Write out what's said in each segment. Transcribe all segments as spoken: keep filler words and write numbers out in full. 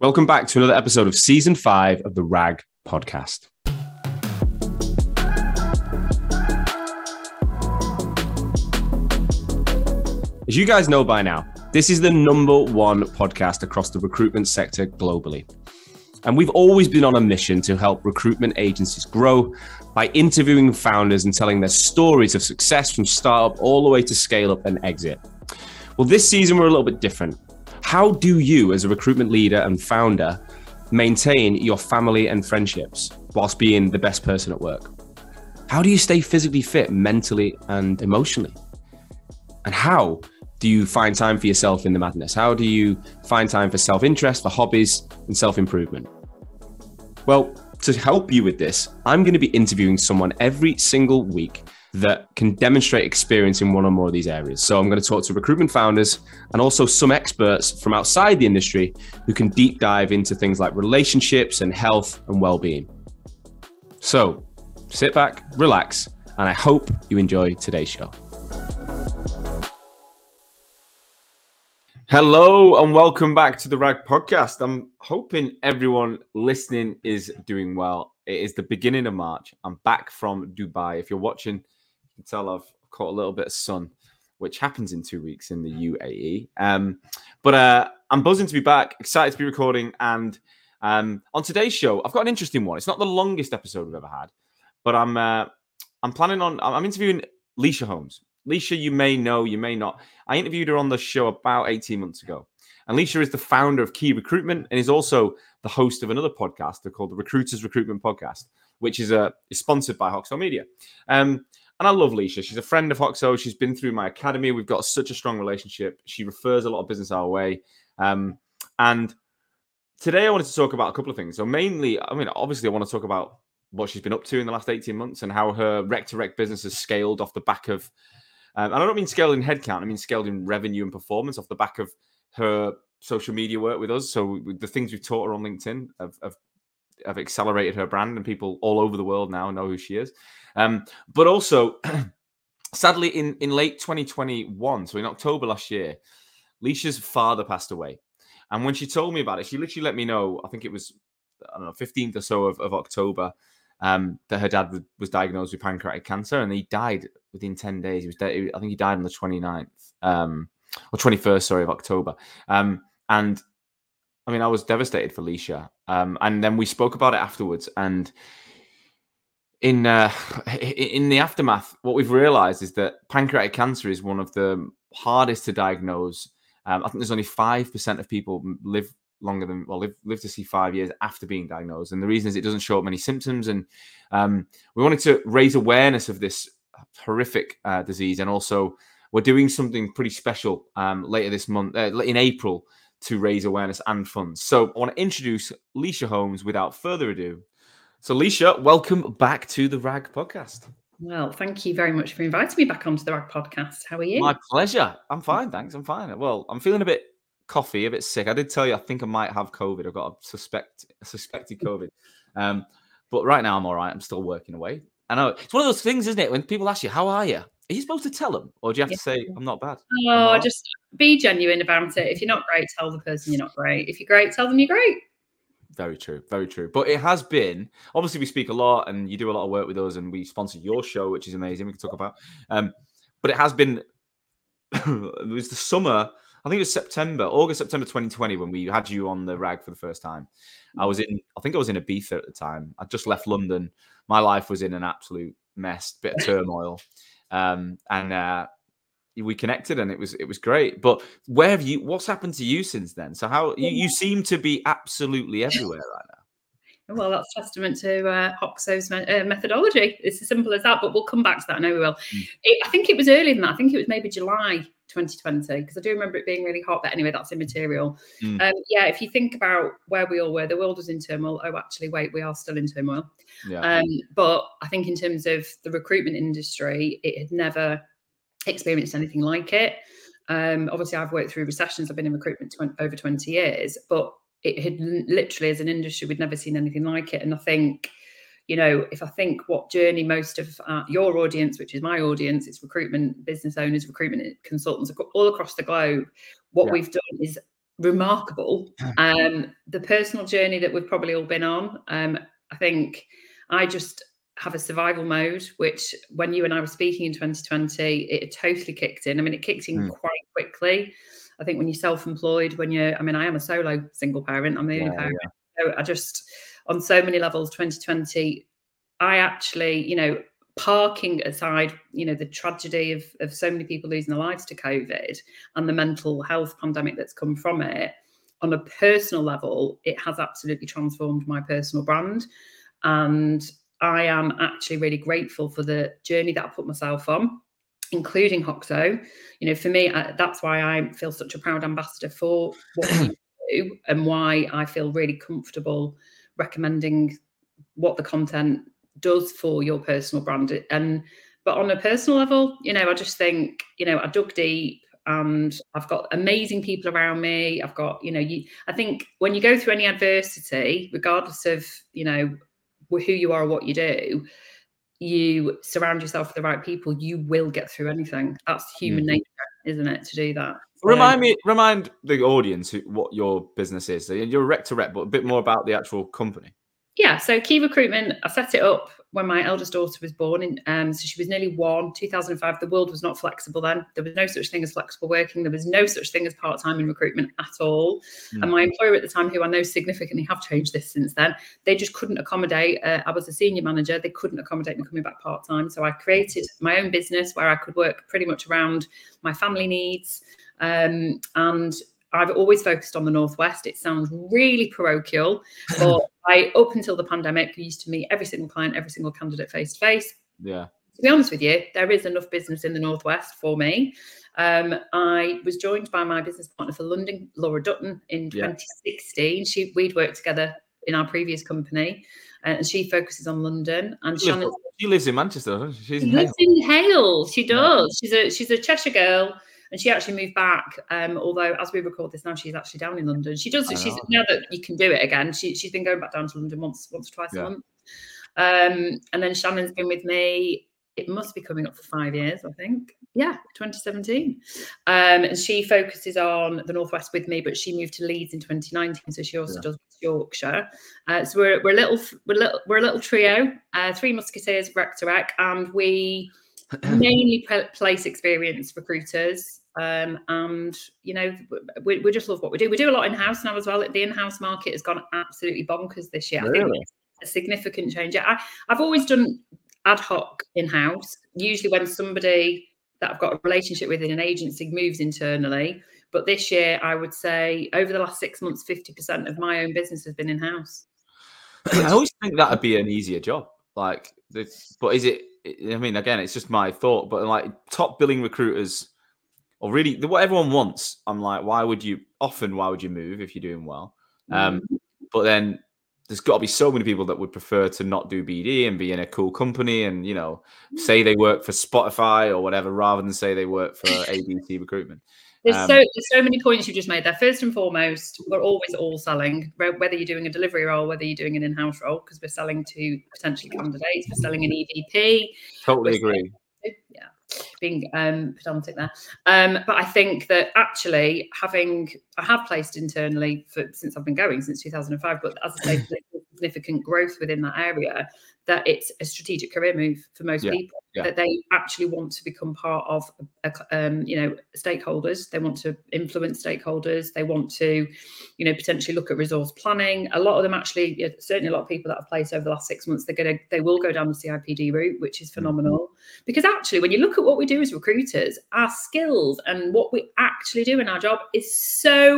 Welcome back to another episode of Season five of the RAG podcast. As you guys know by now, this is the number one podcast across the recruitment sector globally. And we've always been on a mission to help recruitment agencies grow by interviewing founders and telling their stories of success from startup all the way to scale up and exit. Well, this season we're a little bit different. How do you, as a recruitment leader and founder, maintain your family and friendships whilst being the best person at work? How do you stay physically fit, mentally and emotionally? And how do you find time for yourself in the madness? How do you find time for self-interest, for hobbies and self-improvement? Well, to help you with this, I'm going to be interviewing someone every single week that can demonstrate experience in one or more of these areas. So I'm going to talk to recruitment founders and also some experts from outside the industry who can deep dive into things like relationships and health and well-being. So sit back, relax, and I hope you enjoy today's show. Hello and welcome back to the RAG podcast. I'm hoping everyone listening is doing well. It is the beginning of March. I'm back from Dubai. If you're watching, tell I've caught a little bit of sun, which happens in two weeks in the U A E. Um, but uh, I'm buzzing to be back, excited to be recording. And um, on today's show, I've got an interesting one. It's not the longest episode we've ever had, but I'm uh, I'm planning on I'm interviewing Lysha Holmes. Lysha, you may know, you may not. I interviewed her on the show about eighteen months ago. And Lysha is the founder of Key Recruitment and is also the host of another podcast called the Recruiter's Recruitment Podcast, which is, uh, is sponsored by Hoxo Media. Um, And I love Lysha. She's a friend of Hoxo. She's been through my academy. We've got such a strong relationship. She refers a lot of business our way. Um, and today I wanted to talk about a couple of things. So mainly, I mean, obviously I want to talk about what she's been up to in the last eighteen months and how her rec-to-rec business has scaled off the back of, um, and I don't mean scaled in headcount, I mean scaled in revenue and performance off the back of her social media work with us. So the things we've taught her on LinkedIn have, have have accelerated her brand, and people all over the world now know who she is. Um, but also, sadly, in, in late twenty twenty-one, so in October last year, Lysha's father passed away. And when she told me about it, she literally let me know, I think it was, I don't know, fifteenth or so of, of October, um, that her dad was diagnosed with pancreatic cancer, and he died within ten days. He was dead, I think he died on the twenty-ninth, um, or twenty-first, sorry, of October. Um, and I mean, I was devastated for Lysha. Um, and then we spoke about it afterwards. And in uh, in the aftermath, what we've realized is that pancreatic cancer is one of the hardest to diagnose. Um, I think there's only five percent of people live longer than, well, live, live to see five years after being diagnosed. And the reason is it doesn't show up many symptoms. And um, we wanted to raise awareness of this horrific uh, disease. And also, we're doing something pretty special um, later this month, uh, in April, to raise awareness and funds. So I want to introduce Lysha Holmes without further ado. So Lysha, welcome back to the RAG podcast. Well, thank you very much for inviting me back onto the RAG podcast. How are you? My pleasure. I'm fine, thanks. I'm fine. Well, I'm feeling a bit coffee, a bit sick. I did tell you I think I might have COVID. I've got a suspect, a suspected COVID. Um, but right now I'm all right. I'm still working away. I know. It's one of those things, isn't it? When people ask you, how are you? Are you supposed to tell them, or do you have yeah. to say, I'm not bad? Oh, not bad. Just be genuine about it. If you're not great, tell the person you're not great. If you're great, tell them you're great. Very true. Very true. But it has been, obviously we speak a lot and you do a lot of work with us and we sponsor your show, which is amazing. We can talk about, um, but it has been, it was the summer, I think it was September, August, September, twenty twenty, when we had you on the RAG for the first time. I was in, I think I was in Ibiza at the time. I'd just left London. My life was in an absolute mess, bit of turmoil. Um, and, uh, we connected and it was, it was great. But where have you, what's happened to you since then? So how you, you seem to be absolutely everywhere right now. Well, that's testament to, uh, Hoxo's me- uh, methodology. It's as simple as that, but we'll come back to that. I know we will. Mm. It, I think it was earlier than that. I think it was maybe July twenty twenty, because I do remember it being really hot, but anyway, that's immaterial. Mm. Um, yeah. If you think about where we all were, the world was in turmoil. Oh, actually wait, we are still in turmoil. Yeah. Um, but I think in terms of the recruitment industry, it had never experienced anything like it. Um, obviously, I've worked through recessions. I've been in recruitment tw- over twenty years, but it had literally, as an industry, we'd never seen anything like it. And I think, you know, if I think what journey most of uh, your audience, which is my audience, it's recruitment business owners, recruitment consultants all across the globe, what yeah. we've done is remarkable. Um, the personal journey that we've probably all been on. Um, I think I just have a survival mode, which when you and I were speaking in twenty twenty, it totally kicked in. I mean, it kicked in mm. quite quickly. I think when you're self-employed, when you're, I mean, I am a solo single parent. I'm the yeah, only parent. Yeah. So I just, on so many levels, twenty twenty, I actually, you know, parking aside, you know, the tragedy of, of so many people losing their lives to COVID and the mental health pandemic that's come from it, on a personal level, it has absolutely transformed my personal brand. And I am actually really grateful for the journey that I put myself on, including Hoxo. You know, for me, I, that's why I feel such a proud ambassador for what we do and why I feel really comfortable recommending what the content does for your personal brand. And but on a personal level, you know, I just think, you know, I dug deep and I've got amazing people around me. I've got, you know, you, I think when you go through any adversity, regardless of, you know, who you are or what you do, you surround yourself with the right people, you will get through anything. That's human mm-hmm. nature, isn't it, to do that. Remind um, me, remind the audience who, what your business is. So you're rec to rec, but a bit more about the actual company. Yeah, so Key Recruitment, I set it up when my eldest daughter was born. In, um, so she was nearly one, two thousand five. The world was not flexible then. There was no such thing as flexible working. There was no such thing as part-time in recruitment at all. Mm. And my employer at the time, who I know significantly have changed this since then, they just couldn't accommodate. Uh, I was a senior manager. They couldn't accommodate me coming back part-time. So I created my own business where I could work pretty much around my family needs. Um, and I've always focused on the Northwest. It sounds really parochial, but I, up until the pandemic, used to meet every single client, every single candidate face to face. Yeah. To be honest with you, there is enough business in the Northwest for me. Um, I was joined by my business partner for London, Laura Dutton, in yeah. twenty sixteen. She, we'd worked together in our previous company, uh, and she focuses on London. And she, lives, she lives in Manchester, doesn't she? She's she in lives Hale. in Hale. She does. Yeah. She's a she's a Cheshire girl. And she actually moved back, um, although as we record this now, she's actually down in London. She does. She's now that you can do it again. She, she's been going back down to London once, once or twice yeah. a month. Um, and then Shannon's been with me. It must be coming up for five years, I think. Yeah, twenty seventeen. Um, and she focuses on the Northwest with me, but she moved to Leeds in twenty nineteen. So she also yeah. does Yorkshire. Uh, so we're we're a little we're a little, we're a little trio, uh, three musketeers, rec to rec, and we mainly place experience recruiters. Um, and, you know, we, we just love what we do. We do a lot in-house now as well. The in-house market has gone absolutely bonkers this year. Really? I think it's a significant change. I, I've always done ad hoc in-house, usually when somebody that I've got a relationship with in an agency moves internally. But this year, I would say over the last six months, fifty percent of my own business has been in-house. I always think that would be an easier job. Like, but is it, I mean, again, it's just my thought, but like top billing recruiters, or really what everyone wants. I'm like, why would you often, why would you move if you're doing well? Um, but then there's got to be so many people that would prefer to not do B D and be in a cool company and, you know, say they work for Spotify or whatever, rather than say they work for A B C recruitment. There's, um, so, there's so many points you just made there. First and foremost, we're always all selling, whether you're doing a delivery role, whether you're doing an in-house role, because we're selling to potentially candidates, we're selling an E V P. Totally agree. Selling, yeah. being um pedantic there um but I think that actually having I have placed internally for since I've been going since two thousand five, but as I say significant growth within that area, that it's a strategic career move for most yeah, people yeah. that they actually want to become part of a, um you know stakeholders. They want to influence stakeholders, they want to you know potentially look at resource planning. A lot of them actually yeah, certainly a lot of people that I've placed over the last six months, they're gonna they will go down the C I P D route, which is phenomenal mm-hmm. because actually when you look at what we do as recruiters, our skills and what we actually do in our job is so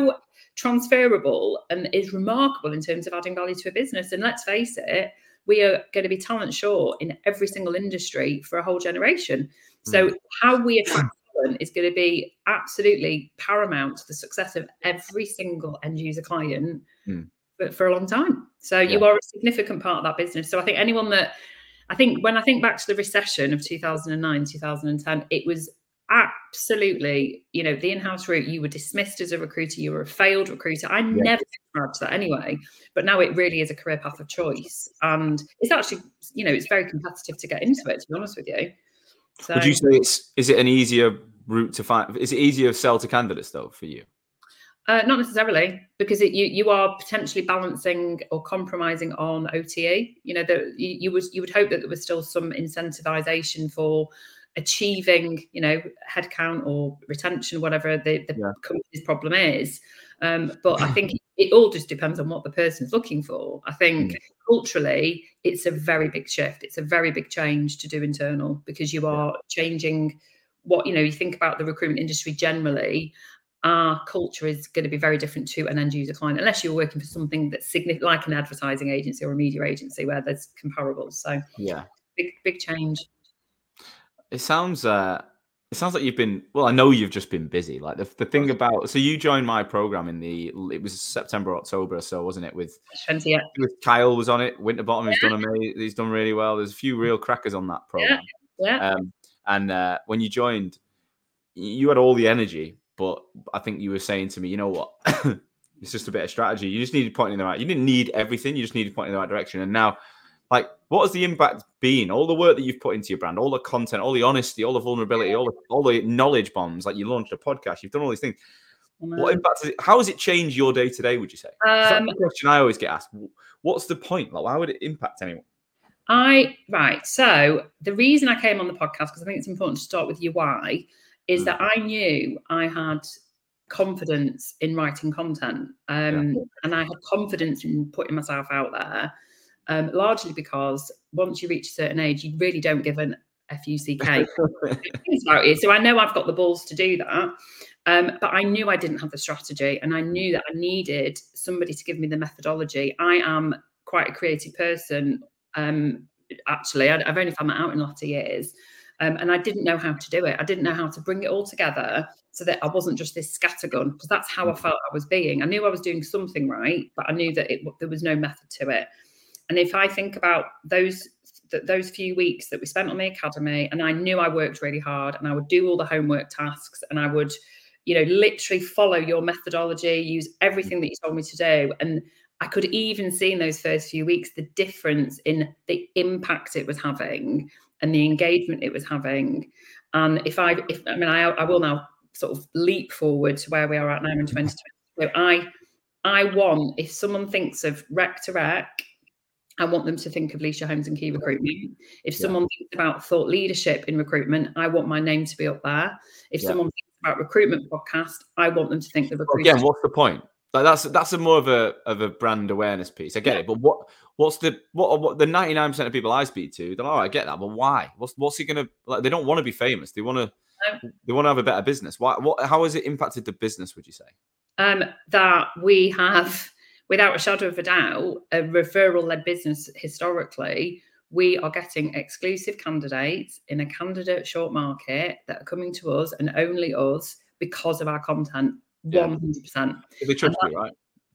transferable and is remarkable in terms of adding value to a business. And let's face it, we are going to be talent short in every single industry for a whole generation. So mm. how we attract talent is going to be absolutely paramount to the success of every single end user client mm. for, for a long time. So yeah. you are a significant part of that business. So I think anyone that I think when I think back to the recession of two thousand nine, two thousand ten, it was absolutely, you know, the in-house route, you were dismissed as a recruiter, you were a failed recruiter. I yeah. never subscribed to that anyway, but now it really is a career path of choice. And it's actually, you know, it's very competitive to get into it, to be honest with you. So, would you say it's, is it an easier route to find, is it easier to sell to candidates though for you? Uh, not necessarily, because it, you you are potentially balancing or compromising on O T E. You know, the, you, you would you would hope that there was still some incentivization for achieving, you know, headcount or retention, whatever the, the yeah. company's problem is. Um, but I think it all just depends on what the person's looking for. I think mm. culturally, it's a very big shift. It's a very big change to do internal, because you are changing what, you know, you think about the recruitment industry generally. Our culture is going to be very different to an end user client, unless you're working for something that's significant, like an advertising agency or a media agency where there's comparables. So yeah, big, big change. It sounds, uh, it sounds like you've been, well, I know you've just been busy. Like the, the thing about, so you joined my program in the, it was September, October. So wasn't it with, yeah. with Kyle was on it. Winterbottom has yeah. done amazing. He's done really well. There's a few real crackers on that program. Yeah. yeah. Um, and uh, when you joined, you had all the energy. But I think you were saying to me, you know what? It's just a bit of strategy. You just needed pointing in the right. You didn't need everything. You just needed pointing in the right direction. And now, like, what has the impact been? All the work that you've put into your brand, all the content, all the honesty, all the vulnerability, all the, all the knowledge bombs. Like, you launched a podcast. You've done all these things. Um, what impact? Has it, how has it changed your day to day? Would you say? Um, that's the question I always get asked. What's the point? Like, why would it impact anyone? I right. So the reason I came on the podcast, because I think it's important to start with your why. Is that I knew I had confidence in writing content, um, yeah. and I had confidence in putting myself out there, um, largely because once you reach a certain age, you really don't give an F U C K about it. So I know I've got the balls to do that, um, but I knew I didn't have the strategy, and I knew that I needed somebody to give me the methodology. I am quite a creative person, um, actually. I've only found that out in a lot of years. Um, and I didn't know how to do it. I didn't know how to bring it all together so that I wasn't just this scattergun, because that's how I felt I was being. I knew I was doing something right, but I knew that it, there was no method to it. And if I think about those th- those few weeks that we spent on the academy, and I knew I worked really hard, and I would do all the homework tasks, and I would, you know, literally follow your methodology, use everything that you told me to do. And I could even see in those first few weeks the difference in the impact it was having and the engagement it was having. And if I, if I mean, I, I will now sort of leap forward to where we are at now in twenty twenty. So I, I want, if someone thinks of rec to rec, I want them to think of Lysha Holmes and Key Recruitment. If yeah. someone thinks about thought leadership in recruitment, I want my name to be up there. If yeah. someone thinks about recruitment podcast, I want them to think the recruitment. Again, what's the point? Like that's that's a more of a of a brand awareness piece. I get yeah. it, but what what's the what, what the ninety nine percent of people I speak to? They're like, oh, I get that, but why? What's what's he gonna like? They don't want to be famous. They want to no. they want to have a better business. Why? What? How has it impacted the business? Would you say? Um, that we have, without a shadow of a doubt, a referral led business historically. We are getting exclusive candidates in a candidate short market that are coming to us and only us because of our content. one hundred percent. They trust you, right?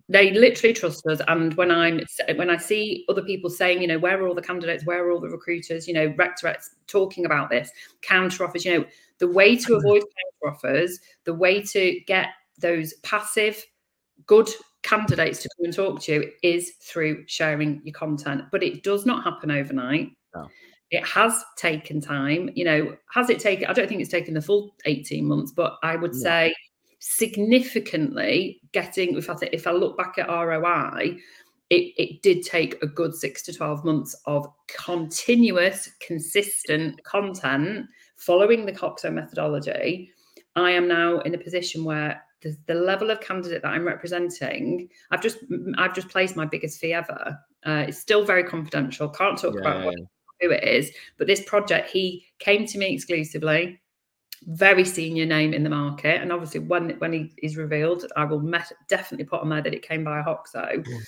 They literally trust us. And when I'm when I see other people saying, you know, where are all the candidates? Where are all the recruiters? You know, rectorettes talking about this, counter offers. You know, the way to avoid counter offers, the way to get those passive, good candidates to come and talk to you is through sharing your content. But it does not happen overnight. No. It has taken time. You know, has it taken? I don't think it's taken the full eighteen months, but I would yeah. say. Significantly getting, if I, th- if I look back at R O I, it, it did take a good six to twelve months of continuous, consistent content following the Hoxo methodology. I am now in a position where the, the level of candidate that I'm representing, I've just I've just placed my biggest fee ever. Uh, it's still very confidential. Can't talk yeah. about what, who it is, but this project, he came to me exclusively. Very senior name in the market, and obviously when when he is revealed, I will met, definitely put on there that it came by a Hoxo. Mm.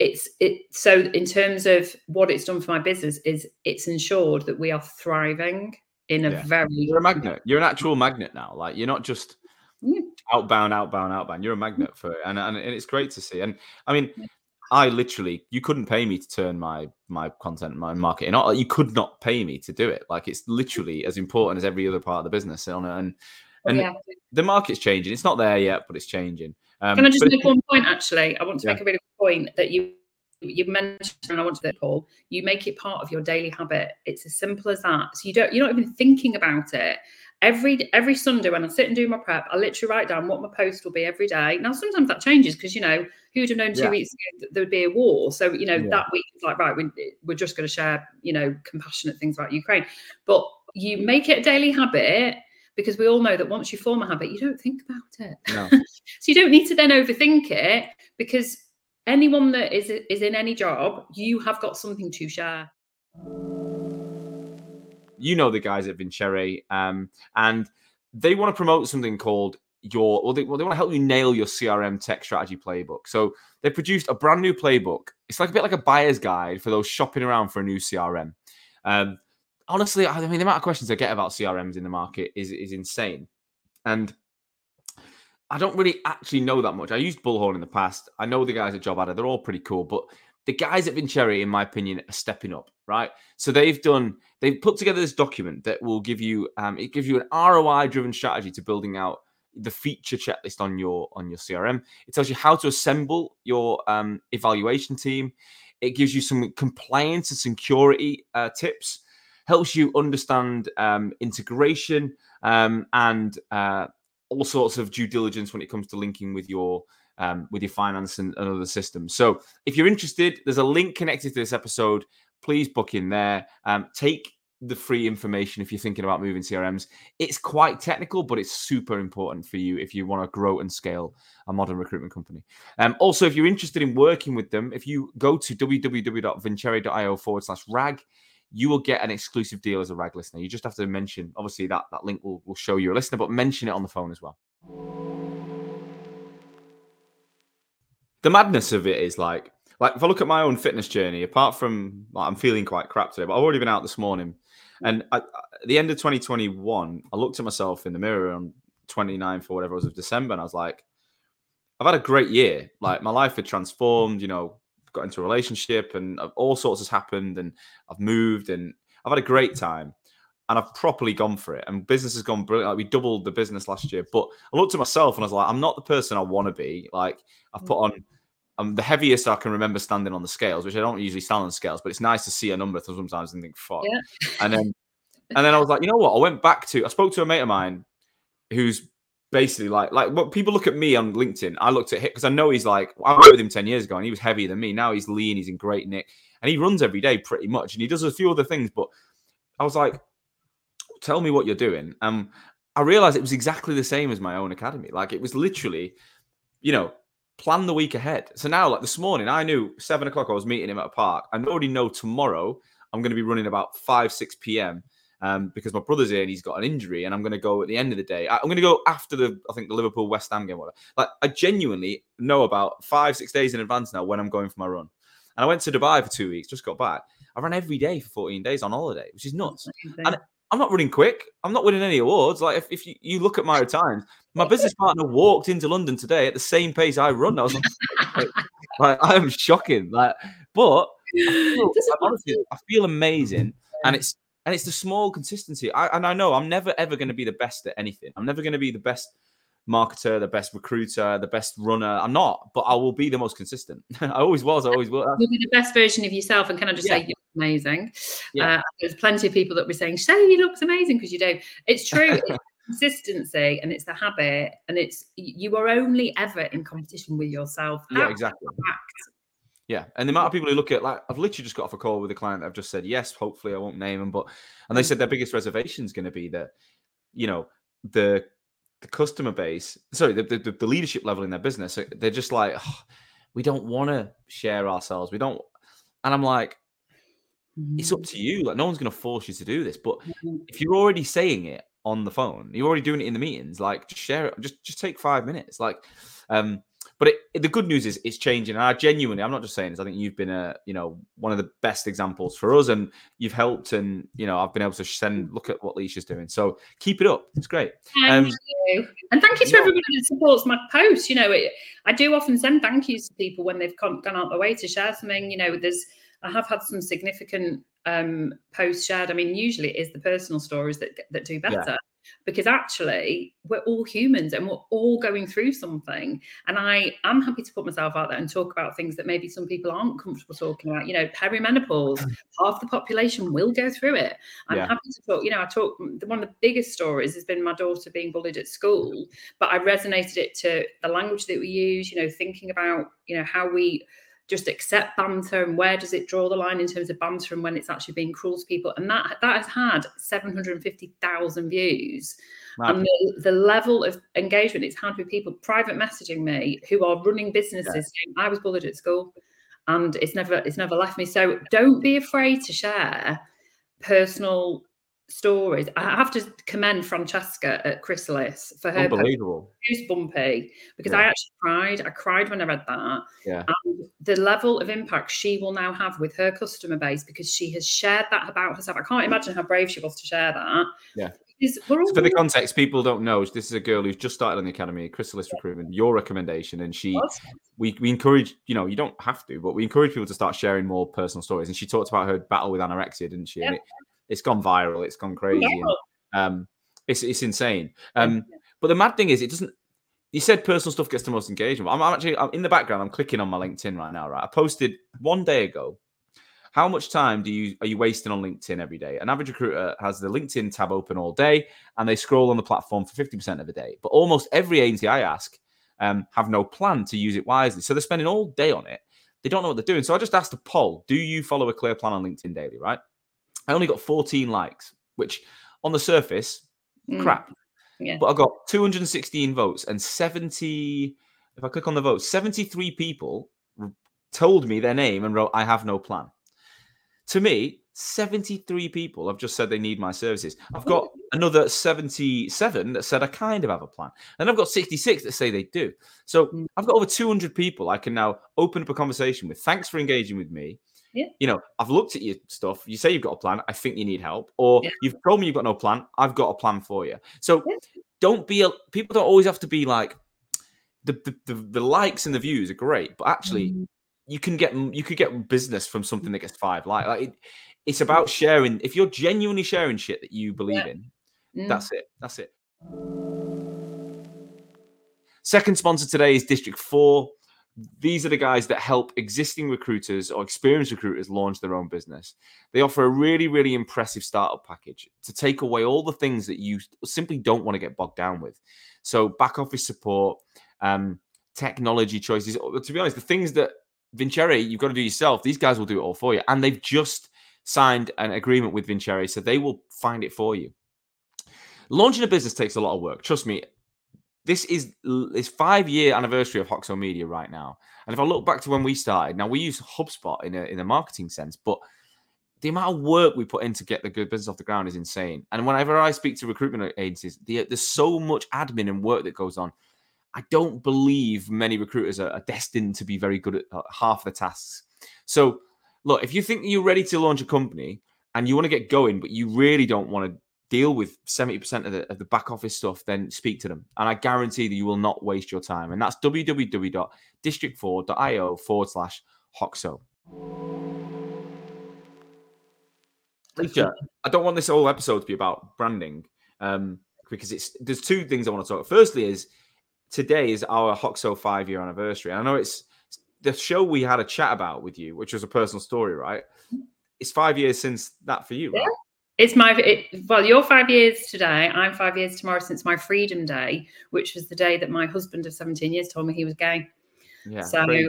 It's it. So in terms of what it's done for my business, is it's ensured that we are thriving in a yeah. very. You're a magnet. You're an actual magnet now. Like you're not just mm. outbound, outbound, outbound. You're a magnet for it, and and it's great to see. And I mean, I literally, you couldn't pay me to turn my my content, my marketing. You could not pay me to do it. Like it's literally as important as every other part of the business. And and, and yeah. the market's changing. It's not there yet, but it's changing. Um, Can I just make one point? Actually, I want to yeah. make a really good point that you you mentioned, and I wanted to Paul, you make it part of your daily habit. It's as simple as that. So you don't, you're not even thinking about it. Every every Sunday when I sit and do my prep, I literally write down what my post will be every day. Now, sometimes that changes because, you know, who would have known two yeah. weeks ago there would be a war? So, you know, yeah. that week it's like, right, we, we're just going to share, you know, compassionate things about Ukraine. But you make it a daily habit, because we all know that once you form a habit, you don't think about it. No. So you don't need to then overthink it, because anyone that is is in any job, you have got something to share. You know the guys at Vincere, um, and they want to promote something called your, well they, well, they want to help you nail your C R M tech strategy playbook. So they produced a brand new playbook. It's like a bit like a buyer's guide for those shopping around for a new C R M. Um, honestly, I mean, the amount of questions I get about C R Ms in the market is is insane. And I don't really actually know that much. I used Bullhorn in the past. I know the guys at JobAdder. They're all pretty cool. But the guys at Vincere, in my opinion, are stepping up, right? So they've done, they've put together this document that will give you, um, it gives you an R O I-driven strategy to building out the feature checklist on your on your C R M. It tells you how to assemble your um, evaluation team. It gives you some compliance and security uh, tips. Helps you understand um, integration um, and uh, all sorts of due diligence when it comes to linking with your um, with your finance and, and other systems. So if you're interested, there's a link connected to this episode. Please book in there. Um, take the free information if you're thinking about moving C R Ms. It's quite technical, but it's super important for you if you want to grow and scale a modern recruitment company. Um, also, if you're interested in working with them, if you go to www.vincere.io forward slash rag, you will get an exclusive deal as a RAG listener. You just have to mention, obviously, that, that link will, will show you a listener, but mention it on the phone as well. The madness of it is like, like if I look at my own fitness journey, apart from, like, I'm feeling quite crap today, but I've already been out this morning. And I, at the end of twenty twenty-one, I looked at myself in the mirror on twenty-ninth or whatever it was of December, and I was like, I've had a great year. Like, my life had transformed, you know, got into a relationship and all sorts has happened, and I've moved and I've had a great time and I've properly gone for it, and business has gone brilliant. Like, we doubled the business last year. But I looked at myself and I was like, I'm not the person I want to be. Like, I've put on, I'm the heaviest I can remember standing on the scales, which I don't usually stand on scales, but it's nice to see a number sometimes and think, fuck. Yeah. And then, and then I was like, you know what? I went back to, I spoke to a mate of mine who's basically like, like what people look at me on LinkedIn. I looked at him because I know he's like, I worked with him ten years ago and he was heavier than me. Now he's lean, he's in great nick, and he runs every day pretty much. And he does a few other things, but I was like, tell me what you're doing. Um, I realized it was exactly the same as my own academy. Like, it was literally, you know, plan the week ahead. So now, like this morning, I knew seven o'clock I was meeting him at a park. I already know tomorrow I'm going to be running about five, six p.m. Um, because my brother's here and he's got an injury, and I'm going to go at the end of the day. I'm going to go after the, I think the Liverpool West Ham game. Whatever. Like, I genuinely know about five, six days in advance now when I'm going for my run. And I went to Dubai for two weeks, just got back. I ran every day for fourteen days on holiday, which is nuts. And I'm not running quick. I'm not winning any awards. Like, if, if you, you look at my times, my business partner walked into London today at the same pace I run. I was like, like, like I'm shocking. Like, but I feel, honestly, I feel amazing, and it's. And it's the small consistency. I, and I know I'm never, ever going to be the best at anything. I'm never going to be the best marketer, the best recruiter, the best runner. I'm not, but I will be the most consistent. I always was. I always will. You'll be the best version of yourself. And can I just yeah. say, you're amazing. Yeah. Uh, there's plenty of people that were saying, Shay, you look amazing, because you do. It's true. It's consistency, and it's the habit. And it's, you are only ever in competition with yourself. That's yeah, exactly. Yeah, and the amount of people who look at, like, I've literally just got off a call with a client that I've just said yes. Hopefully, I won't name them, but and they said their biggest reservation is going to be that, you know, the the customer base, sorry, the the, the leadership level in their business. They're just like, oh, we don't want to share ourselves. We don't, and I'm like, it's up to you. Like, no one's going to force you to do this, but if you're already saying it on the phone, you're already doing it in the meetings. Like, just share it. Just just take five minutes. Like, um. But it, it, the good news is it's changing. And I genuinely, I'm not just saying this. I think you've been a, you know, one of the best examples for us, and you've helped. And you know, I've been able to send look at what Lysha's doing. So keep it up. It's great. Thank um, you, and thank you to everybody that supports my posts. You know, it, I do often send thank yous to people when they've gone out their way to share something. You know, there's I have had some significant um, posts shared. I mean, usually it is the personal stories that that do better. Yeah. because actually we're all humans and we're all going through something. And I am happy to put myself out there and talk about things that maybe some people aren't comfortable talking about. You know, perimenopause, half the population will go through it. I'm yeah. happy to talk, you know, I talk, one of the biggest stories has been my daughter being bullied at school, but I resonated it to the language that we use, you know, thinking about, you know, how we just accept banter and where does it draw the line in terms of banter and when it's actually being cruel to people. And that that has had seven hundred fifty thousand views. Wow. And the, the level of engagement it's had with people private messaging me who are running businesses yeah. saying, I was bullied at school and it's never it's never left me. So don't be afraid to share personal stories. I have to commend Francesca at Chrysalis for her unbelievable goosebumpy, because yeah. I actually cried. I cried when I read that. Yeah. And the level of impact she will now have with her customer base because she has shared that about herself. I can't imagine how brave she was to share that. Yeah. We're all- so for the context, people don't know, this is a girl who's just started on the academy, Chrysalis yeah. Recruitment. Your recommendation, and she, awesome. we we encourage, you know, you don't have to, but we encourage people to start sharing more personal stories. And she talked about her battle with anorexia, didn't she? Yeah. And it, It's gone viral. It's gone crazy. Yeah. And, um, it's it's insane. Um, but the mad thing is, it doesn't. You said personal stuff gets the most engagement. I'm, I'm actually I'm in the background. I'm clicking on my LinkedIn right now. Right, I posted one day ago. How much time do you are you wasting on LinkedIn every day? An average recruiter has the LinkedIn tab open all day, and they scroll on the platform for fifty percent of the day. But almost every agency I ask um, have no plan to use it wisely, so they're spending all day on it. They don't know what they're doing. So I just asked a poll: do you follow a clear plan on LinkedIn daily? Right. I only got fourteen likes, which on the surface, mm. crap. Yeah. But I got two hundred sixteen votes and seventy, if I click on the vote, seventy-three people told me their name and wrote, I have no plan. To me, seventy-three people have just said they need my services. I've got another seventy-seven that said I kind of have a plan. And I've got sixty-six that say they do. So mm. I've got over two hundred people I can now open up a conversation with. Thanks for engaging with me. Yeah. You know, I've looked at your stuff. You say you've got a plan. I think you need help. Or yeah. you've told me you've got no plan. I've got a plan for you. So yeah. don't be, a, people don't always have to be like, the the, the, the likes and the views are great, but actually mm. you can get, you could get business from something that gets five likes. Like it, it's about sharing. If you're genuinely sharing shit that you believe yeah. in, mm. that's it. That's it. Second sponsor today is District four. These are the guys that help existing recruiters or experienced recruiters launch their own business. They offer a really, really impressive startup package to take away all the things that you simply don't want to get bogged down with. So back office support, um, technology choices. To be honest, the things that Vincere, you've got to do yourself, these guys will do it all for you. And they've just signed an agreement with Vincere, so they will find it for you. Launching a business takes a lot of work. Trust me. This is this five-year anniversary of Hoxo Media right now. And if I look back to when we started, now we use HubSpot in a, in a marketing sense, but the amount of work we put in to get the good business off the ground is insane. And whenever I speak to recruitment agencies, the, there's so much admin and work that goes on. I don't believe many recruiters are, are destined to be very good at uh, half the tasks. So look, if you think you're ready to launch a company and you want to get going, but you really don't want to deal with seventy percent of the, of the back office stuff, then speak to them. And I guarantee that you will not waste your time. And that's www.district4.io forward slash Hoxo. Lysha, I don't want this whole episode to be about branding um, because it's there's two things I want to talk about. Firstly is today is our Hoxo five-year anniversary. And I know it's the show we had a chat about with you, which was a personal story, right? It's five years since that for you, right? Yeah. It's my, it, well, you're five years today. I'm five years tomorrow since my Freedom Day, which was the day that my husband of seventeen years told me he was gay. Yeah, so great.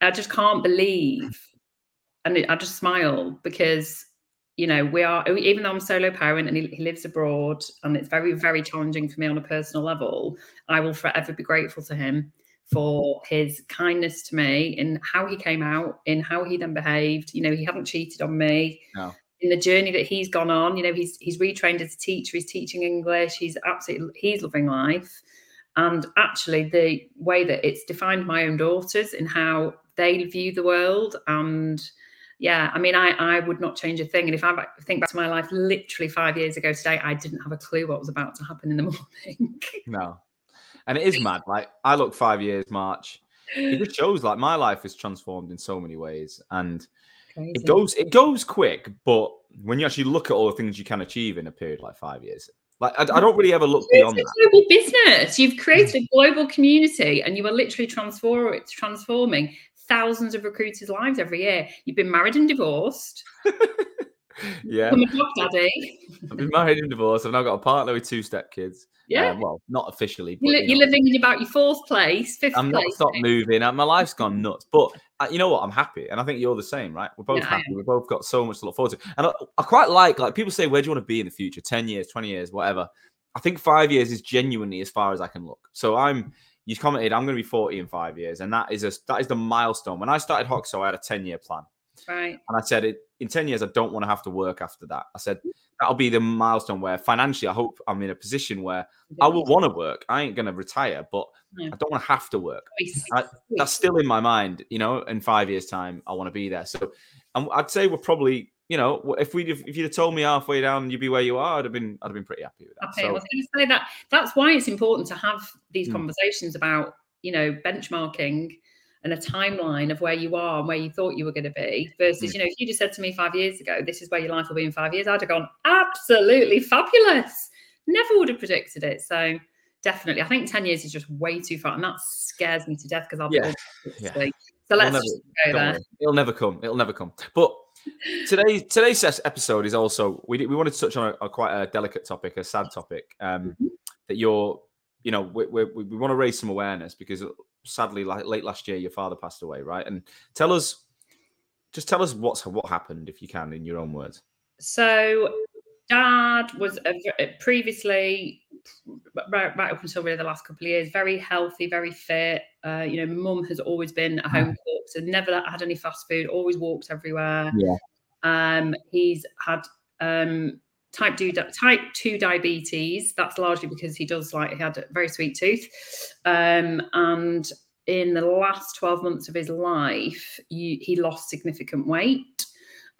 I just can't believe, and it, I just smile because, you know, we are, even though I'm a solo parent and he, he lives abroad and it's very, very challenging for me on a personal level, I will forever be grateful to him for his kindness to me in how he came out, in how he then behaved. You know, he hadn't cheated on me. No. In the journey that he's gone on, you know, he's he's retrained as a teacher, he's teaching English, he's absolutely, he's loving life. And actually the way that it's defined my own daughters and how they view the world. And yeah, I mean, I, I would not change a thing. And if I think back to my life, literally five years ago today, I didn't have a clue what was about to happen in the morning. No. And it is mad. Like I look five years, March. It just shows like my life is transformed in so many ways. And Crazy. It goes it goes quick, but when you actually look at all the things you can achieve in a period like five years, Like, I, I don't really ever look beyond that. It's a global business. You've created a global community and you are literally transform, transforming thousands of recruiters' lives every year. You've been married and divorced. Yeah. Come on, daddy. I've been married and divorced. I've now got a partner with two stepkids. Yeah. Um, well, not officially. But, you're you know, living in about your fourth place, fifth I'm place. I'm not stopped moving. My life's gone nuts. But uh, you know what? I'm happy. And I think you're the same, right? We're both yeah, happy. We've both got so much to look forward to. And I, I quite like, like people say, where do you want to be in the future? ten years, twenty years, whatever. I think five years is genuinely as far as I can look. So I'm, you commented, I'm going to be forty in five years. And that is a, that is the milestone. When I started Hoxo, I had a ten year plan. Right. And I said, it, in ten years, I don't want to have to work after that. I said, that'll be the milestone where financially, I hope I'm in a position where I will want to work. I ain't going to retire, but yeah. I don't want to have to work. I, that's still in my mind, you know, in five years time, I want to be there. So and I'd say we're probably, you know, if we, if you'd have told me halfway down, you'd be where you are, I'd have been, I'd have been pretty happy with that. Okay, so, I was going to say that that's why it's important to have these hmm. conversations about, you know, benchmarking and a timeline of where you are and where you thought you were going to be versus, you know, if you just said to me five years ago, this is where your life will be in five years, I'd have gone, absolutely fabulous. Never would have predicted it. So definitely, I think ten years is just way too far. And that scares me to death because I'll be yeah. yeah. So let's just go there. It'll never come. It'll never come. But today, today's episode is also, we we wanted to touch on a, a quite a delicate topic, a sad topic um, mm-hmm. that you're, you know, we, we, we want to raise some awareness because sadly, like late last year, your father passed away, right? And tell us, just tell us what's what happened, if you can, in your own words. So, Dad was a, previously, right, right up until really the last couple of years, very healthy, very fit. Uh, you know, Mum has always been a home cook, so never had any fast food. Always walked everywhere. Yeah. Um, he's had um. Type two, type two diabetes. That's largely because he does like he had a very sweet tooth. Um, and in the last twelve months of his life, you, he lost significant weight.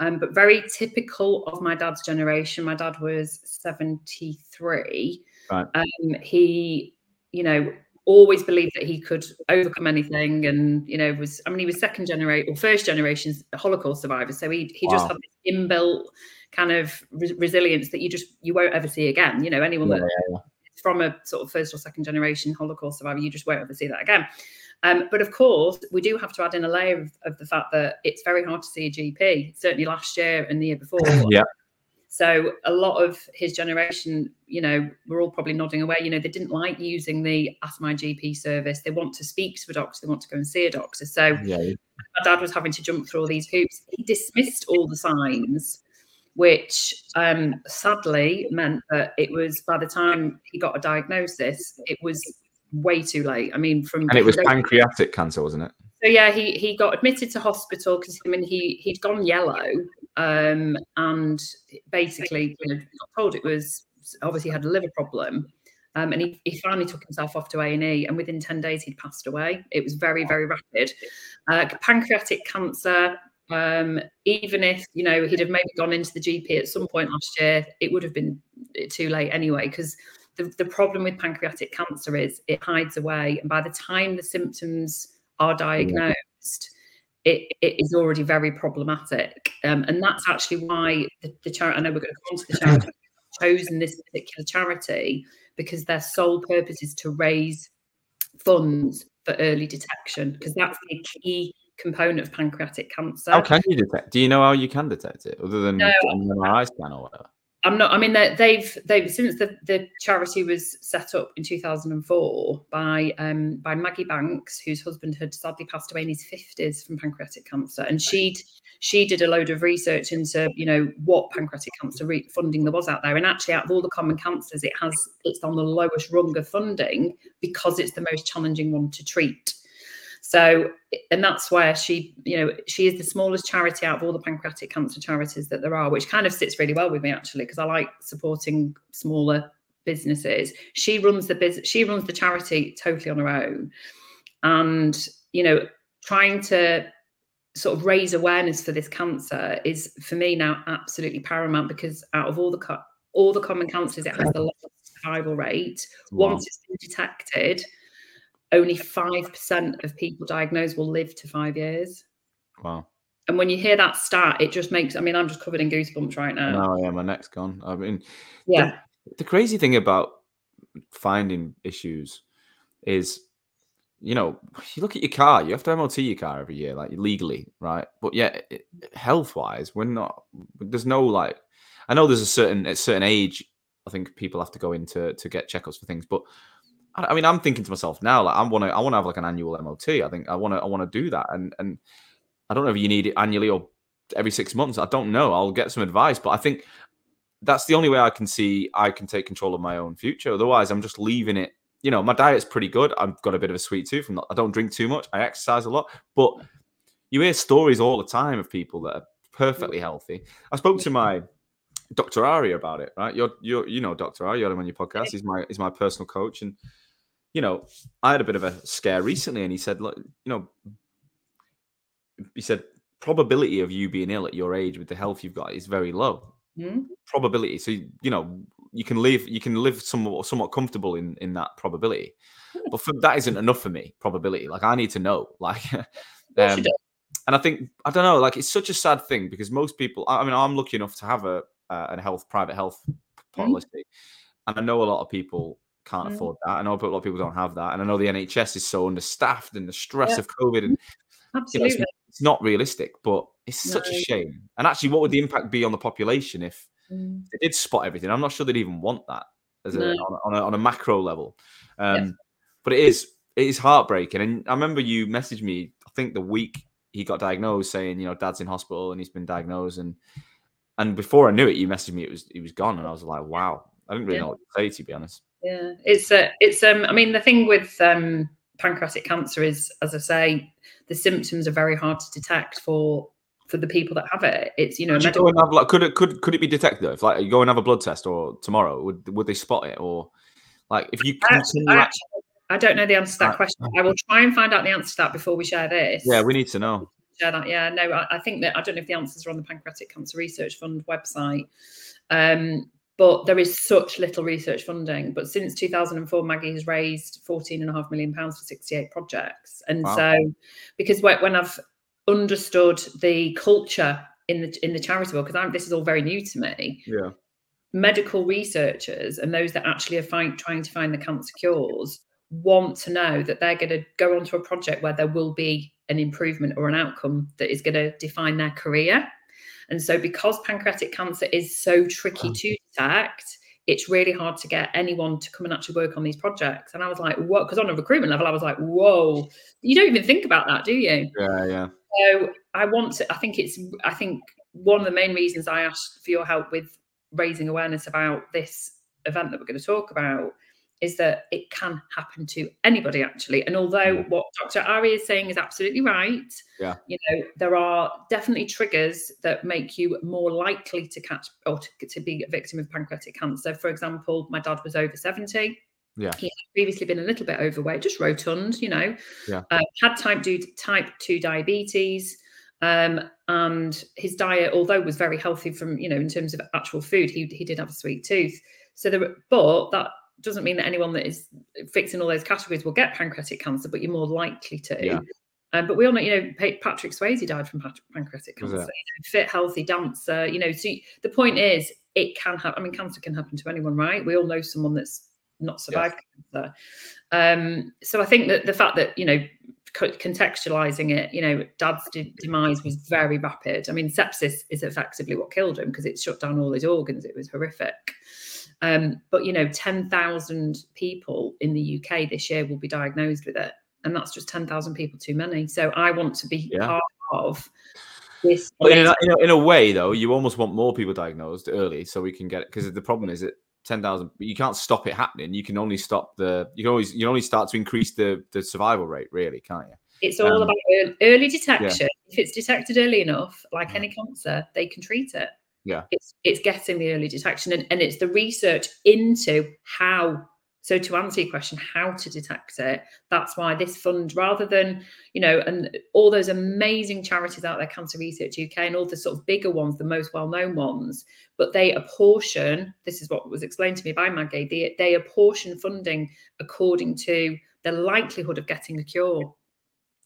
Um, but very typical of my dad's generation. My dad was seventy-three. Right. Um, he, you know, always believed that he could overcome anything, and you know, was I mean, he was second generation or first generation Holocaust survivor. So he he wow. just had this inbuilt kind of re- resilience that you just, you won't ever see again. You know, anyone yeah, that's yeah, yeah. from a sort of first or second generation Holocaust survivor, you just won't ever see that again. Um, but of course, we do have to add in a layer of, of the fact that it's very hard to see a G P, certainly last year and the year before. yeah. So a lot of his generation, you know, we're all probably nodding away. You know, they didn't like using the Ask My G P service. They want to speak to a doctor. They want to go and see a doctor. So yeah. my dad was having to jump through all these hoops. He dismissed all the signs, which um, sadly meant that it was by the time he got a diagnosis, it was way too late. I mean, from and it was pancreatic cancer, wasn't it? So yeah, he he got admitted to hospital because I mean he he'd gone yellow, um, and basically you know, got told it was obviously had a liver problem, um, and he, he finally took himself off to A and E, and within ten days he'd passed away. It was very very rapid, uh, pancreatic cancer. Um, even if, you know, he'd have maybe gone into the G P at some point last year, it would have been too late anyway, because the, the problem with pancreatic cancer is it hides away. And by the time the symptoms are diagnosed, it, it is already very problematic. Um, and that's actually why the, the charity, I know we're going to come to the charity, chosen this particular charity, because their sole purpose is to raise funds for early detection, because that's the key component of pancreatic cancer. How can you detect? Do you know how you can detect it other than no, an M R I scan or whatever? I'm not. I mean, they've they've since the, the charity was set up in two thousand four by um by Maggie Banks, whose husband had sadly passed away in his fifties from pancreatic cancer, and she she did a load of research into you know what pancreatic cancer re- funding there was out there, and actually out of all the common cancers, it has it's on the lowest rung of funding because it's the most challenging one to treat. So, and that's where she, you know, she is the smallest charity out of all the pancreatic cancer charities that there are, which kind of sits really well with me actually, because I like supporting smaller businesses. She runs the business, she runs the charity totally on her own, and you know, trying to sort of raise awareness for this cancer is for me now absolutely paramount, because out of all the co- all the common cancers, it has the lowest survival rate. Wow. Once it's been detected, only five percent of people diagnosed will live to five years. Wow. And when you hear that stat, it just makes, I mean, I'm just covered in goosebumps right now. Oh, yeah, my neck's gone. I mean, yeah. The crazy thing about finding issues is, you know, you look at your car, you have to M O T your car every year, like legally, right? But yeah, it, health-wise, we're not, there's no like, I know there's a certain, a certain age, I think people have to go in to, to get checkups for things, but I, I mean, I'm thinking to myself now, like I want to, I want to have like an annual M O T. I think I want to, I want to do that. And, and I don't know if you need it annually or every six months. I don't know. I'll get some advice, but I think that's the only way I can see I can take control of my own future. Otherwise, I'm just leaving it. You know, my diet's pretty good. I've got a bit of a sweet tooth. I'm not, I don't drink too much. I exercise a lot. But you hear stories all the time of people that are perfectly healthy. I spoke to my Dr Ari about it, right? You're, you're, you know, Dr Ari, you had him on your podcast. He's my, he's my personal coach. And, you know, I had a bit of a scare recently and he said, look, you know, he said, probability of you being ill at your age with the health you've got is very low. Mm-hmm. Probability. So, you know, you can live, you can live somewhat, somewhat comfortable in, in that probability, but for, that isn't enough for me, probability. Like I need to know, like, um, and I think, I don't know, like it's such a sad thing because most people, I mean, I'm lucky enough to have a, Uh, and health, private health policy. Mm-hmm. And I know a lot of people can't mm-hmm. afford that. I know a lot of people don't have that. And I know the N H S is so understaffed and the stress yeah. of COVID. And absolutely. You know, it's, it's not realistic, but it's no. such a shame. And actually, what would the impact be on the population if mm. they did spot everything? I'm not sure they'd even want that as a, no. on, a, on, a, on a macro level. Um, yeah. But it is, it is heartbreaking. And I remember you messaged me, I think the week he got diagnosed saying, you know, dad's in hospital and he's been diagnosed and And before I knew it, you messaged me. It was it was gone, and I was like, "Wow!" I didn't really yeah. know what to say, to be honest. Yeah, it's a, it's um. I mean, the thing with um pancreatic cancer is, as I say, the symptoms are very hard to detect for for the people that have it. It's you know, could, medical- you go and have, like, could it could could it be detected though? If like you go and have a blood test or tomorrow, would would they spot it or like if you? I, I, actually, I don't know the answer to that question. I will try and find out the answer to that before we share this. Yeah, we need to know. Share that, yeah, no, I, I think that I don't know if the answers are on the Pancreatic Cancer Research Fund website, um, but there is such little research funding. But since two thousand four, Maggie has raised fourteen and a half million pounds for sixty-eight projects, and wow. so because when I've understood the culture in the in the charitable, because this is all very new to me, yeah, medical researchers and those that actually are find, trying to find the cancer cures want to know that they're going to go onto a project where there will be an improvement or an outcome that is going to define their career. And so because pancreatic cancer is so tricky wow. to detect, it's really hard to get anyone to come and actually work on these projects. And I was like, what? Because on a recruitment level, I was like, whoa, you don't even think about that, do you? Yeah, yeah. So I want to, I think it's, I think one of the main reasons I asked for your help with raising awareness about this event that we're going to talk about is that it can happen to anybody, actually. And although yeah. what Doctor Ari is saying is absolutely right, yeah. you know, there are definitely triggers that make you more likely to catch or to, to be a victim of pancreatic cancer. For example, my dad was over seventy. Yeah. He had previously been a little bit overweight, just rotund, you know, yeah. uh, had type two, type two diabetes. Um, and his diet, although was very healthy from, you know, in terms of actual food, he, he did have a sweet tooth. So there were, but that doesn't mean that anyone that is fixing all those categories will get pancreatic cancer, but you're more likely to. Yeah. Um, but we all know, you know, Patrick Swayze died from pancreatic cancer. You know, fit, healthy dancer, you know. So the point is, it can happen. I mean, cancer can happen to anyone, right? We all know someone that's not survived yes. cancer. Um, so I think that the fact that, you know, contextualizing it, you know, dad's de- demise was very rapid. I mean, sepsis is effectively what killed him because it shut down all his organs. It was horrific. Um, but, you know, ten thousand people in the U K this year will be diagnosed with it. And that's just ten thousand people too many. So I want to be yeah. part of this. Well, in, a, in, a, in a way, though, you almost want more people diagnosed early so we can get it. Because the problem is that ten thousand, you can't stop it happening. You can only stop the, you can always, you only start to increase the, the survival rate, really, can't you? It's all um, about early, early detection. Yeah. If it's detected early enough, like yeah. any cancer, they can treat it. Yeah, it's it's getting the early detection and, and it's the research into how. So to answer your question, how to detect it, that's why this fund, rather than, you know, and all those amazing charities out there, Cancer Research U K and all the sort of bigger ones, the most well-known ones, but they apportion, this is what was explained to me by Maggie, they, they apportion funding according to the likelihood of getting a cure. Wow.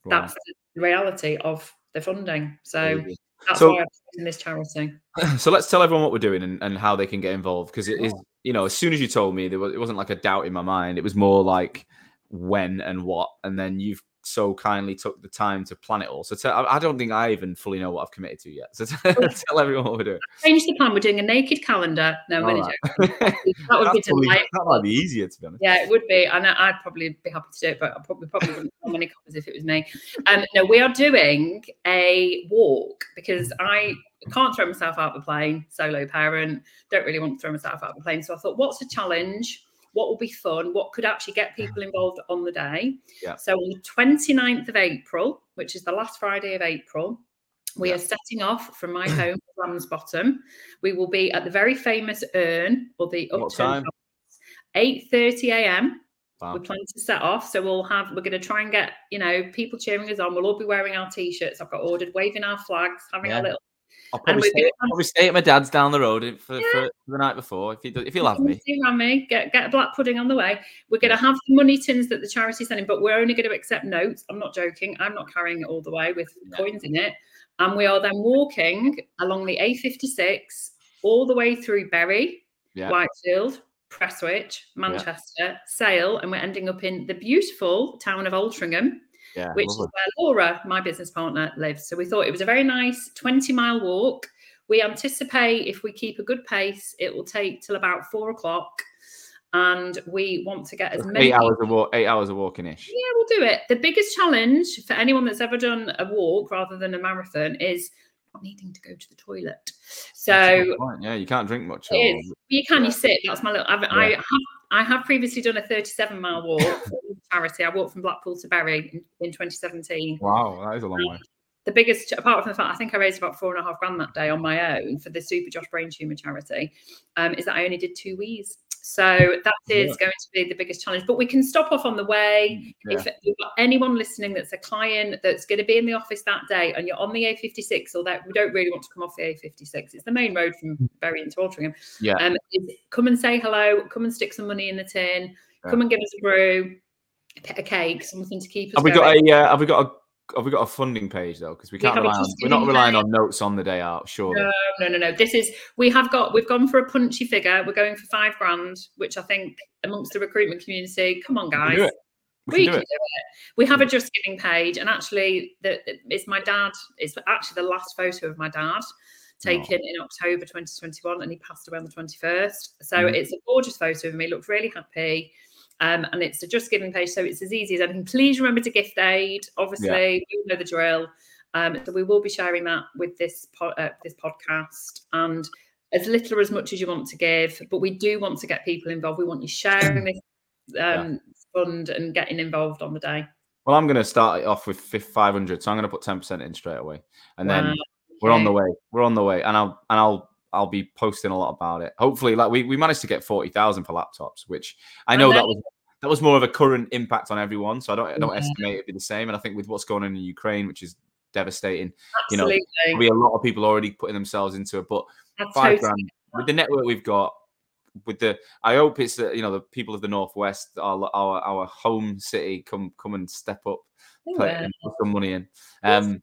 That's the reality of the funding. So that's so, why I'm in this charity. So let's tell everyone what we're doing and, and how they can get involved, because it is, you know, as soon as you told me, there was, it wasn't like a doubt in my mind. It was more like when and what, and then you've so kindly took the time to plan it all. So tell, I don't think I even fully know what I've committed to yet. So t- tell everyone what we're doing. Change the plan. We're doing a naked calendar. No, we're right. That would be probably, that might be easier, to be honest. Yeah, it would be, and I'd probably be happy to do it, but I probably probably wouldn't have many copies if it was me. Um, no, we are doing a walk because I can't throw myself out of the plane. Solo parent, don't really want to throw myself out of the plane. So I thought, what's a challenge? What will be fun? What could actually get people involved on the day? Yeah. So on the twenty-ninth of April, which is the last Friday of April, we yeah. are setting off from my home, Ramsbottom. We will be at the very famous urn, or the Upton, eight thirty a.m. Wow. We're planning to set off. So we'll have, we're going to try and get, you know, people cheering us on. We'll all be wearing our T-shirts I've got ordered, waving our flags, having yeah. a little... I'll probably, stay, doing, I'll probably stay at my dad's down the road for, yeah. for the night before, if, you do, if you'll have me. You'll have me. Get, get a black pudding on the way. We're going to have the money tins that the charity's sending, but we're only going to accept notes. I'm not joking. I'm not carrying it all the way with yeah. coins in it. And we are then walking along the A fifty-six all the way through Bury, yeah. Whitefield, Prestwich, Manchester, yeah. Sale, and we're ending up in the beautiful town of Altrincham. Yeah, which lovely. Is where Laura, my business partner, lives. So we thought it was a very nice twenty-mile walk. We anticipate if we keep a good pace, it will take till about four o'clock. And we want to get as many... Eight hours of, walk, eight hours of walking-ish. Yeah, we'll do it. The biggest challenge for anyone that's ever done a walk rather than a marathon is... needing to go to the toilet. So yeah, you can't drink much. You can, you sit. That's my little I've, yeah. I have I have previously done a thirty-seven mile walk for charity. I walked from Blackpool to Bury in, in twenty seventeen. Wow, that is a long and way. The biggest, apart from the fact I think I raised about four and a half grand that day on my own for the Super Josh Brain Tumor charity, um, is that I only did two W's. So that is yeah. going to be the biggest challenge. But we can stop off on the way. Yeah. If you've got anyone listening that's a client that's going to be in the office that day and you're on the A fifty-six, or that we don't really want to come off the A fifty-six. It's the main road from Bury into Altrincham. Yeah. Um, come and say hello. Come and stick some money in the tin. Yeah. Come and give us a brew, a cake, something to keep us have we going. Got a, uh, have we got a... Have we got a funding page though? Because we can't we rely on, we're not relying on notes on the day out, surely. No, no, no, no. This is we have got we've gone for a punchy figure. We're going for five grand, which I think amongst the recruitment community, come on guys. We can do it. We, we can do, it. do it. We have a Just Giving page, and actually the, it's my dad, it's actually the last photo of my dad taken oh. in October twenty twenty-one, and he passed away on the twenty-first. So mm. it's a gorgeous photo of me, looked really happy. Um, and it's a Just Giving page, so it's as easy as anything. Please remember to gift aid. Obviously, yeah. you know the drill. Um, so we will be sharing that with this po- uh, this podcast, and as little or as much as you want to give. But we do want to get people involved. We want you sharing this um, yeah. fund and getting involved on the day. Well, I'm going to start it off with five hundred, so I'm going to put ten percent in straight away, and then wow. we're okay. on the way. We're on the way, and I'll and I'll. I'll be posting a lot about it. Hopefully, like we, we managed to get forty thousand for laptops, which I know, I know that was that was more of a current impact on everyone. So I don't I don't yeah. estimate it'd be the same. And I think with what's going on in Ukraine, which is devastating, Absolutely. You know, be a lot of people already putting themselves into it. But That's five totally grand with the network we've got, with the I hope it's the, you know, the people of the Northwest, our our, our home city, come come and step up, put some money in. Um,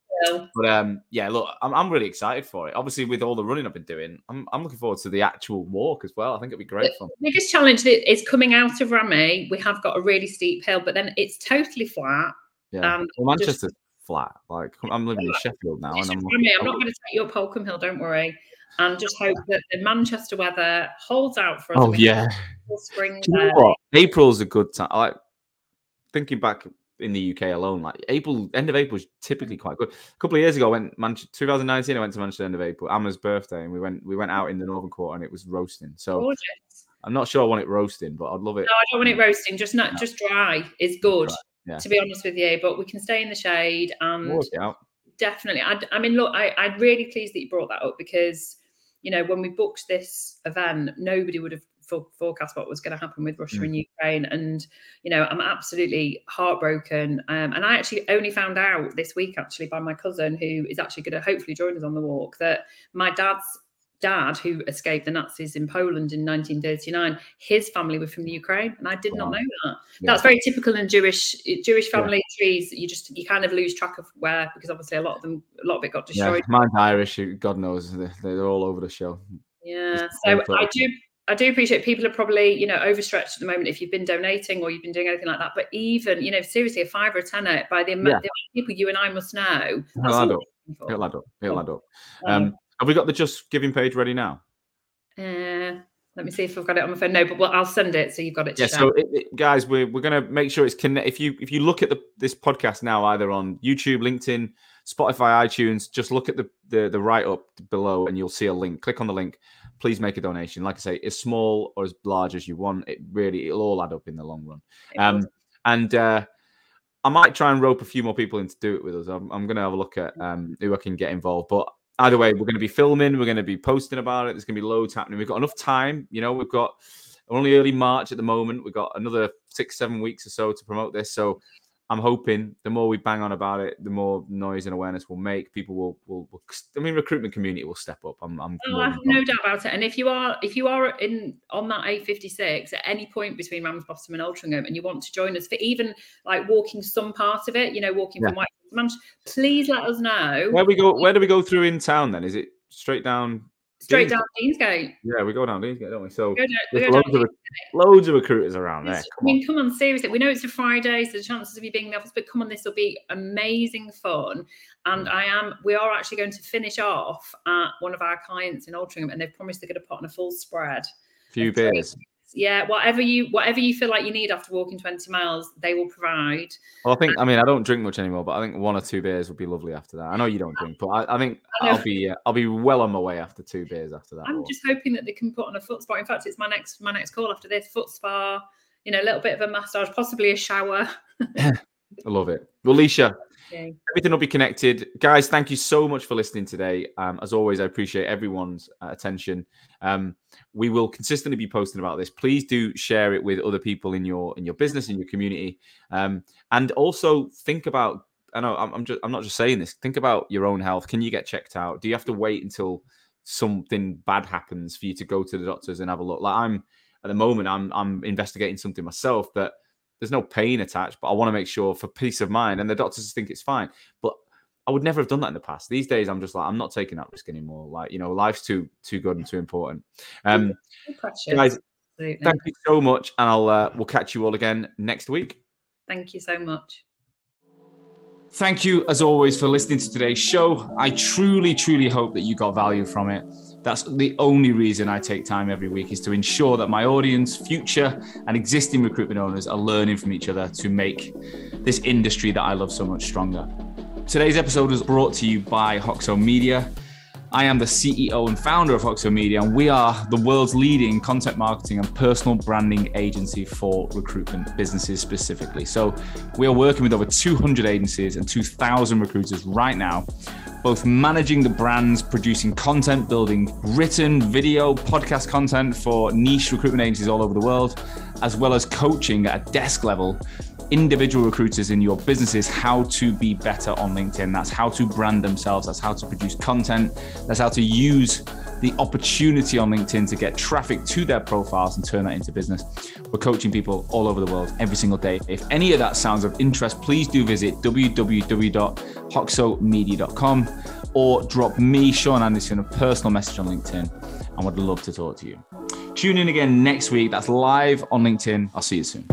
But um, yeah, look, I'm I'm really excited for it. Obviously, with all the running I've been doing, I'm I'm looking forward to the actual walk as well. I think it'd be great fun. The biggest challenge is coming out of Ramey. We have got a really steep hill, but then it's totally flat. Yeah, um, well, Manchester's just flat. Like I'm living in Sheffield now, and I'm Ramey. I'm not going to take you up Holcombe Hill. Don't worry, and just hope that the Manchester weather holds out for us. Oh yeah, spring. Do you know what? April's a good time. Like thinking back. In the U K alone, like April, end of April is typically quite good. A couple of years ago, I went Manchester, twenty nineteen. I went to Manchester end of April, Amma's birthday, and we went we went out in the Northern Quarter, and it was roasting. So gorgeous. I'm not sure I want it roasting, but I'd love it. No, I don't want it roasting. Just not no. just dry is good. Dry. Yeah. To be honest with you, but we can stay in the shade and we'll out. Definitely. I, I mean, look, I, I'm really pleased that you brought that up because you know when we booked this event, nobody would have. Forecast what was going to happen with Russia mm. and Ukraine, and you know I'm absolutely heartbroken. Um, and I actually only found out this week, actually, by my cousin who is actually going to hopefully join us on the walk, that my dad's dad, who escaped the Nazis in Poland in nineteen thirty-nine, his family were from the Ukraine, and I did wow. not know that. Yeah. That's very typical in Jewish Jewish family yeah. trees. You just you kind of lose track of where, because obviously a lot of them, a lot of it got destroyed. Yeah. Mine's Irish. God knows, they're, they're all over the show. Yeah, so I do. I do appreciate people are probably, you know, overstretched at the moment if you've been donating or you've been doing anything like that. But even, you know, seriously, a five or a tenner, by the amount yeah. of people you and I must know. That's it'll, add up. it'll add up. It'll add up. Um, have we got the Just Giving page ready now? Uh, let me see if I've got it on my phone. No, but well, I'll send it so you've got it. To yeah, share. So it, it, guys, we're we're going to make sure it's connected. If you if you look at the, this podcast now, either on YouTube, LinkedIn, Spotify, iTunes, just look at the the, the write up below and you'll see a link. Click on the link. Please make a donation. Like I say, as small or as large as you want. It really, it'll all add up in the long run. Um, and uh, I might try and rope a few more people in to do it with us. I'm, I'm going to have a look at um, who I can get involved. But either way, we're going to be filming. We're going to be posting about it. There's going to be loads happening. We've got enough time. You know, we've got only early March at the moment. We've got another six, seven weeks or so to promote this. So I'm hoping the more we bang on about it, the more noise and awareness we'll make. People will, will, will I mean, recruitment community will step up. I'm, I'm oh, I have no doubt about it. And if you are, if you are in on that A fifty-six at any point between Ramsbottom and Altrincham, and you want to join us for even like walking some part of it, you know, walking yeah. from White to Manchester, please let us know. Where we go? Where do we go through in town? Then is it straight down? Straight Deansgate. down Deansgate. Yeah, we go down Deansgate, don't we? So we go down, we go loads, down of, loads of recruiters around it's, there. Come I mean, on. come on, seriously. We know it's a Friday, so the chances of you being in the office, but come on, this will be amazing fun. And I am, we are actually going to finish off at one of our clients in Altrincham, and they've promised they're going to put on a full spread. A few beers. Yeah, whatever you whatever you feel like you need after walking twenty miles, they will provide. Well, I think, I mean, I don't drink much anymore, but I think one or two beers would be lovely after that. I know you don't drink, but I, I think I I'll be uh, I'll be well on my way after two beers after that. I'm walk. just hoping that they can put on a foot spa. In fact, it's my next my next call after this, foot spa, you know, a little bit of a massage, possibly a shower. I love it. Well, Lysha, okay. Everything will be connected. Guys, thank you so much for listening today. Um, as always, I appreciate everyone's uh, attention. Um, we will consistently be posting about this. Please do share it with other people in your in your business, in your community. Um, and also think about, I know I'm, I'm, just, I'm not just saying this, think about your own health. Can you get checked out? Do you have to wait until something bad happens for you to go to the doctors and have a look? Like I'm, at the moment, I'm I'm investigating something myself that there's no pain attached, but I want to make sure for peace of mind. And the doctors think it's fine. But I would never have done that in the past. These days, I'm just like, I'm not taking that risk anymore. Like, you know, life's too too good and too important. Um, guys, Absolutely. Thank you so much. And I'll uh, we'll catch you all again next week. Thank you so much. Thank you, as always, for listening to today's show. I truly, truly hope that you got value from it. That's the only reason I take time every week, is to ensure that my audience, future and existing recruitment owners are learning from each other to make this industry that I love so much stronger. Today's episode is brought to you by Hoxo Media. I am the C E O and founder of Hoxo Media, and we are the world's leading content marketing and personal branding agency for recruitment businesses specifically. So we are working with over two hundred agencies and two thousand recruiters right now, both managing the brands, producing content, building written, video, podcast content for niche recruitment agencies all over the world, as well as coaching at a desk level individual recruiters in your businesses how to be better on LinkedIn. That's how to brand themselves. That's how to produce content. That's how to use the opportunity on LinkedIn to get traffic to their profiles and turn that into business. We're coaching people all over the world every single day. If any of that sounds of interest, please do visit w w w dot hoxo media dot com or drop me, Sean Anderson, a personal message on LinkedIn, and would love to talk to you. Tune in again next week. That's live on LinkedIn. I'll see you soon.